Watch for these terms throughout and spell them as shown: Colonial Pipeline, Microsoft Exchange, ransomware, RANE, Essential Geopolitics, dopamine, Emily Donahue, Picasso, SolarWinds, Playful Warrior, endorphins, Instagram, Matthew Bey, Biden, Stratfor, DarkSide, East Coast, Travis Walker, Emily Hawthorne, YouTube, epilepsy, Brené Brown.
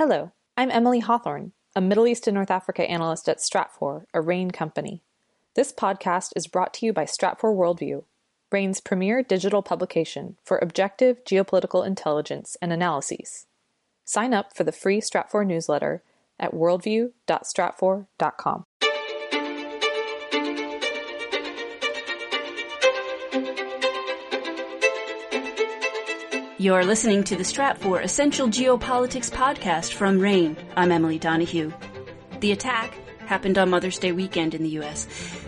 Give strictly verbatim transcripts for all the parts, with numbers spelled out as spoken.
Hello, I'm Emily Hawthorne, a Middle East and North Africa analyst at Stratfor, a RANE company. This podcast is brought to you by Stratfor Worldview, RANE's premier digital publication for objective geopolitical intelligence and analyses. Sign up for the free Stratfor newsletter at worldview dot stratfor dot com. You're listening to the Stratfor Essential Geopolitics podcast from RANE. I'm Emily Donahue. The attack happened on Mother's Day weekend in the U S.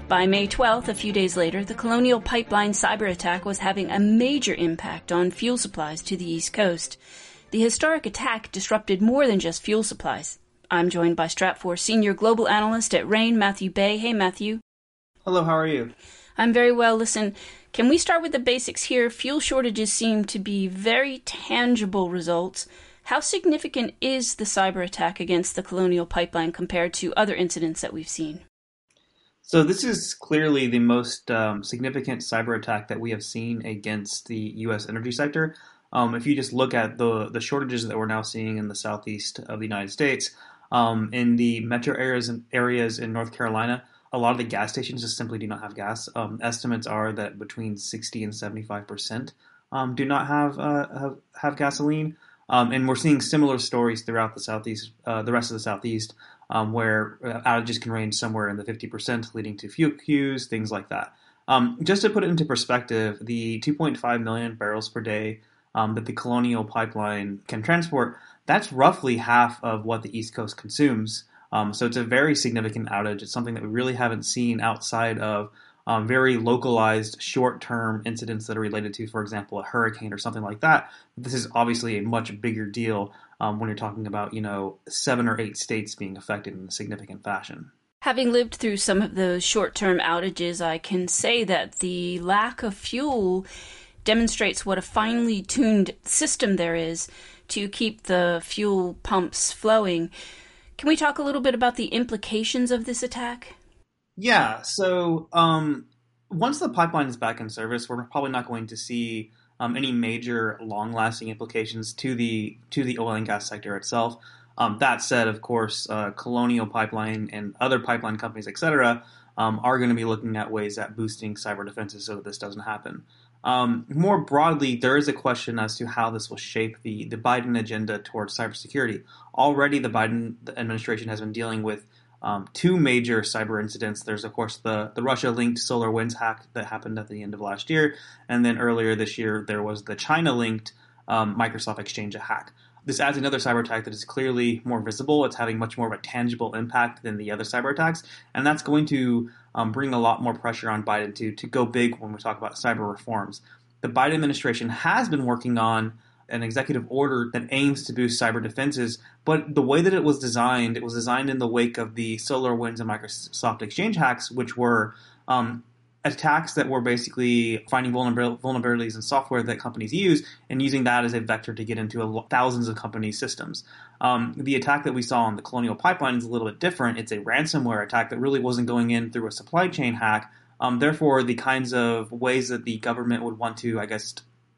By May twelfth, a few days later, the Colonial Pipeline cyber attack was having a major impact on fuel supplies to the East Coast. The historic attack disrupted more than just fuel supplies. I'm joined by Stratfor Senior Global Analyst at RANE, Matthew Bey. Hey, Matthew. Hello, how are you? I'm very well. Listen, can we start with the basics here? Fuel shortages seem to be very tangible results. How significant is the cyber attack against the Colonial Pipeline compared to other incidents that we've seen? So this is clearly the most um, significant cyber attack that we have seen against the U S energy sector. Um, if you just look at the, the shortages that we're now seeing in the southeast of the United States, um, in the metro areas and areas in North Carolina, a lot of the gas stations just simply do not have gas. Um, estimates are that between sixty and seventy-five percent um, do not have, uh, have have gasoline. Um, and we're seeing similar stories throughout the southeast, uh, the rest of the southeast, um, where outages can range somewhere in the fifty percent, leading to fuel queues, things like that. Um, just to put it into perspective, the two point five million barrels per day um, that the Colonial Pipeline can transport, that's roughly half of what the East Coast consumes. Um, so it's a very significant outage. It's something that we really haven't seen outside of um, very localized short-term incidents that are related to, for example, a hurricane or something like that. This is obviously a much bigger deal um, when you're talking about, you know, seven or eight states being affected in a significant fashion. Having lived through some of those short-term outages, I can say that the lack of fuel demonstrates what a finely tuned system there is to keep the fuel pumps flowing. Can we talk a little bit about the implications of this attack? Yeah. So um, once the pipeline is back in service, we're probably not going to see um, any major long-lasting implications to the to the oil and gas sector itself. Um, that said, of course, uh, Colonial Pipeline and other pipeline companies, et cetera, um, are going to be looking at ways at boosting cyber defenses so that this doesn't happen. Um, more broadly, there is a question as to how this will shape the, the Biden agenda towards cybersecurity. Already, the Biden administration has been dealing with um, two major cyber incidents. There's, of course, the, the Russia-linked SolarWinds hack that happened at the end of last year. And then earlier this year, there was the China-linked um, Microsoft Exchange hack. This adds another cyber attack that is clearly more visible. It's having much more of a tangible impact than the other cyber attacks. And that's going to um, bring a lot more pressure on Biden to, to go big when we talk about cyber reforms. The Biden administration has been working on an executive order that aims to boost cyber defenses. But the way that it was designed, it was designed in the wake of the SolarWinds and Microsoft Exchange hacks, which were um, attacks that were basically finding vulner- vulnerabilities in software that companies use and using that as a vector to get into a, thousands of companies' systems. Um, the attack that we saw on the Colonial Pipeline is a little bit different. It's a ransomware attack that really wasn't going in through a supply chain hack. Um, therefore, the kinds of ways that the government would want to, I guess,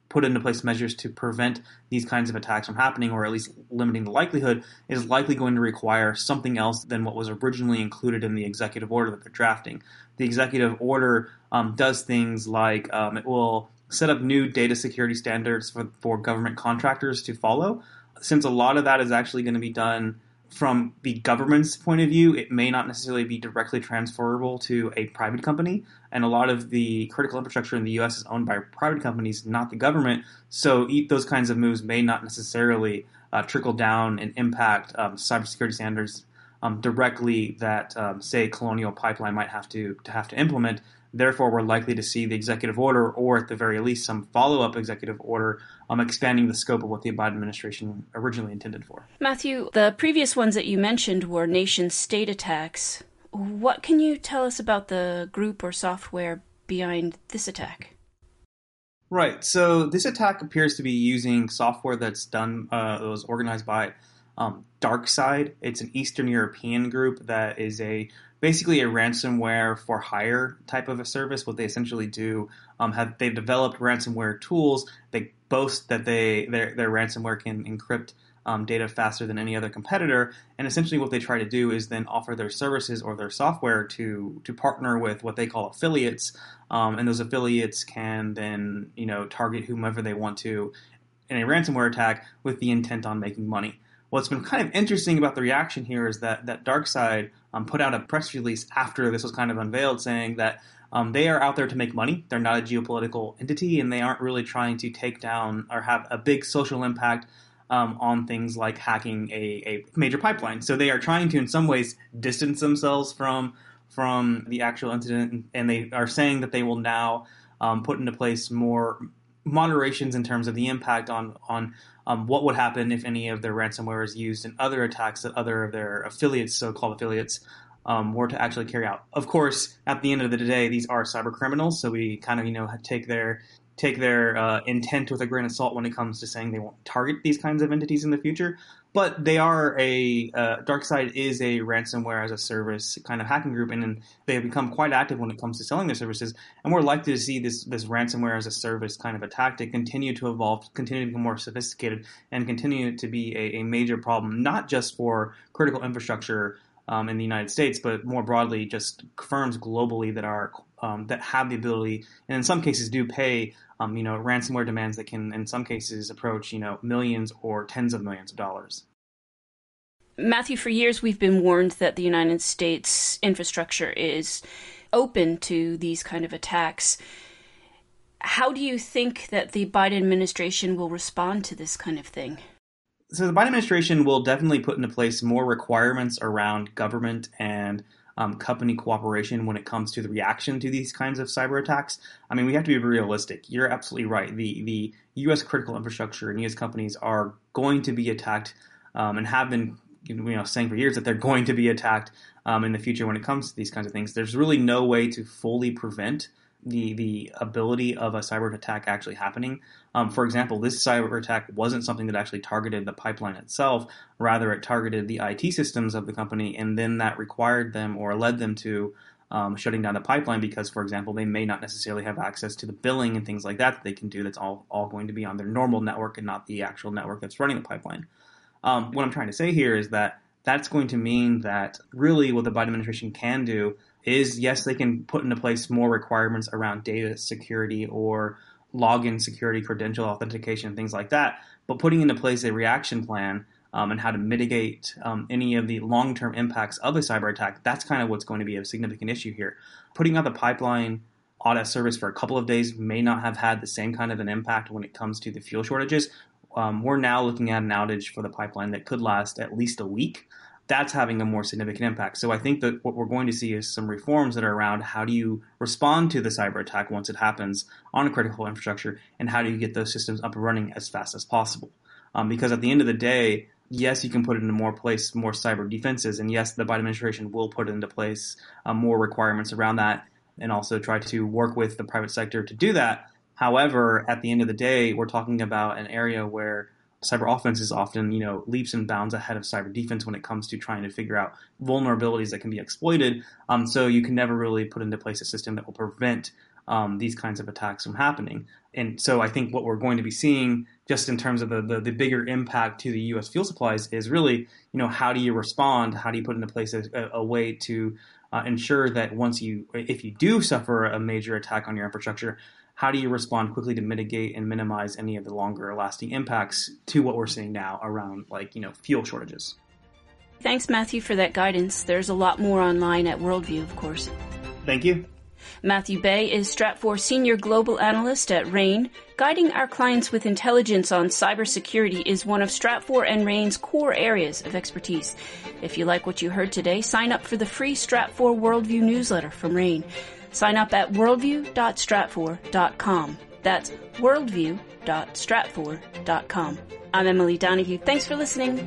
put into place measures to prevent these kinds of attacks from happening, or at least limiting the likelihood, is likely going to require something else than what was originally included in the executive order that they're drafting. The executive order um, does things like um, it will set up new data security standards for, for government contractors to follow. Since a lot of that is actually going to be done from the government's point of view, it may not necessarily be directly transferable to a private company. And a lot of the critical infrastructure in the U S is owned by private companies, not the government. So those kinds of moves may not necessarily uh, trickle down and impact um, cybersecurity standards um, directly that, um, say, Colonial Pipeline might have to, to have to implement. Therefore, we're likely to see the executive order, or at the very least, some follow-up executive order um, expanding the scope of what the Biden administration originally intended for. Matthew, the previous ones that you mentioned were nation-state attacks. What can you tell us about the group or software behind this attack? Right. So this attack appears to be using software that's done, uh, that was organized by um, DarkSide. It's an Eastern European group that is a basically a ransomware for hire type of a service. What they essentially do, um, have they've developed ransomware tools. They boast that they their, their ransomware can encrypt um, data faster than any other competitor. And essentially what they try to do is then offer their services or their software to to partner with what they call affiliates. Um, and those affiliates can then, you know, target whomever they want to in a ransomware attack with the intent on making money. What's been kind of interesting about the reaction here is that that DarkSide um, put out a press release after this was kind of unveiled saying that um, they are out there to make money. They're not a geopolitical entity, and they aren't really trying to take down or have a big social impact um, on things like hacking a, a major pipeline. So they are trying to, in some ways, distance themselves from, from the actual incident, and they are saying that they will now um, put into place more moderations in terms of the impact on on um, what would happen if any of their ransomware is used in other attacks that other of their affiliates, so-called affiliates, um, were to actually carry out. Of course, at the end of the day, these are cyber criminals, so we kind of you know take their take their uh, intent with a grain of salt when it comes to saying they won't target these kinds of entities in the future. But they are a uh, DarkSide is a ransomware as a service kind of hacking group, and, and they have become quite active when it comes to selling their services. And we're likely to see this this ransomware as a service kind of a tactic continue to evolve, continue to become more sophisticated, and continue to be a, a major problem, not just for critical infrastructure um, in the United States, but more broadly, just firms globally that are um, that have the ability, and in some cases do pay. Um, you know, ransomware demands that can, in some cases, approach, you know, millions or tens of millions of dollars. Matthew, for years we've been warned that the United States infrastructure is open to these kind of attacks. How do you think that the Biden administration will respond to this kind of thing? So the Biden administration will definitely put into place more requirements around government and Um, company cooperation when it comes to the reaction to these kinds of cyber attacks. I mean, we have to be realistic. You're absolutely right. The the U S critical infrastructure and U S companies are going to be attacked um, and have been you know, saying for years that they're going to be attacked um, in the future when it comes to these kinds of things. There's really no way to fully prevent the the ability of a cyber attack actually happening. Um, for example, this cyber attack wasn't something that actually targeted the pipeline itself. Rather, it targeted the I T systems of the company, and then that required them or led them to um, shutting down the pipeline because, for example, they may not necessarily have access to the billing and things like that that they can do that's all, all going to be on their normal network and not the actual network that's running the pipeline. Um, what I'm trying to say here is that that's going to mean that really what the Biden administration can do is, yes, they can put into place more requirements around data security or login security, credential authentication, things like that, but putting into place a reaction plan um, and how to mitigate um, any of the long-term impacts of a cyber attack, that's kind of what's going to be a significant issue here. Putting out the pipeline audit service for a couple of days may not have had the same kind of an impact when it comes to the fuel shortages. Um, we're now looking at an outage for the pipeline that could last at least a week. That's having a more significant impact. So I think that what we're going to see is some reforms that are around how do you respond to the cyber attack once it happens on a critical infrastructure, and how do you get those systems up and running as fast as possible. Um, because at the end of the day, yes, you can put into more place more cyber defenses, and yes, the Biden administration will put into place uh, more requirements around that and also try to work with the private sector to do that. However, at the end of the day, we're talking about an area where cyber offense is often, you know, leaps and bounds ahead of cyber defense when it comes to trying to figure out vulnerabilities that can be exploited. Um, so you can never really put into place a system that will prevent um, these kinds of attacks from happening. And so I think what we're going to be seeing just in terms of the, the, the bigger impact to the U S fuel supplies is really, you know, how do you respond? How do you put into place a, a way to uh, ensure that once you, if you do suffer a major attack on your infrastructure, how do you respond quickly to mitigate and minimize any of the longer lasting impacts to what we're seeing now around, like, you know, fuel shortages? Thanks, Matthew, for that guidance. There's a lot more online at Worldview, of course. Thank you. Matthew Bey is Stratfor Senior Global Analyst at RANE. Guiding our clients with intelligence on cybersecurity is one of Stratfor and RANE's core areas of expertise. If you like what you heard today, sign up for the free Stratfor Worldview newsletter from RANE. Sign up at worldview dot stratfor dot com. That's worldview dot stratfor dot com. I'm Emily Donahue. Thanks for listening.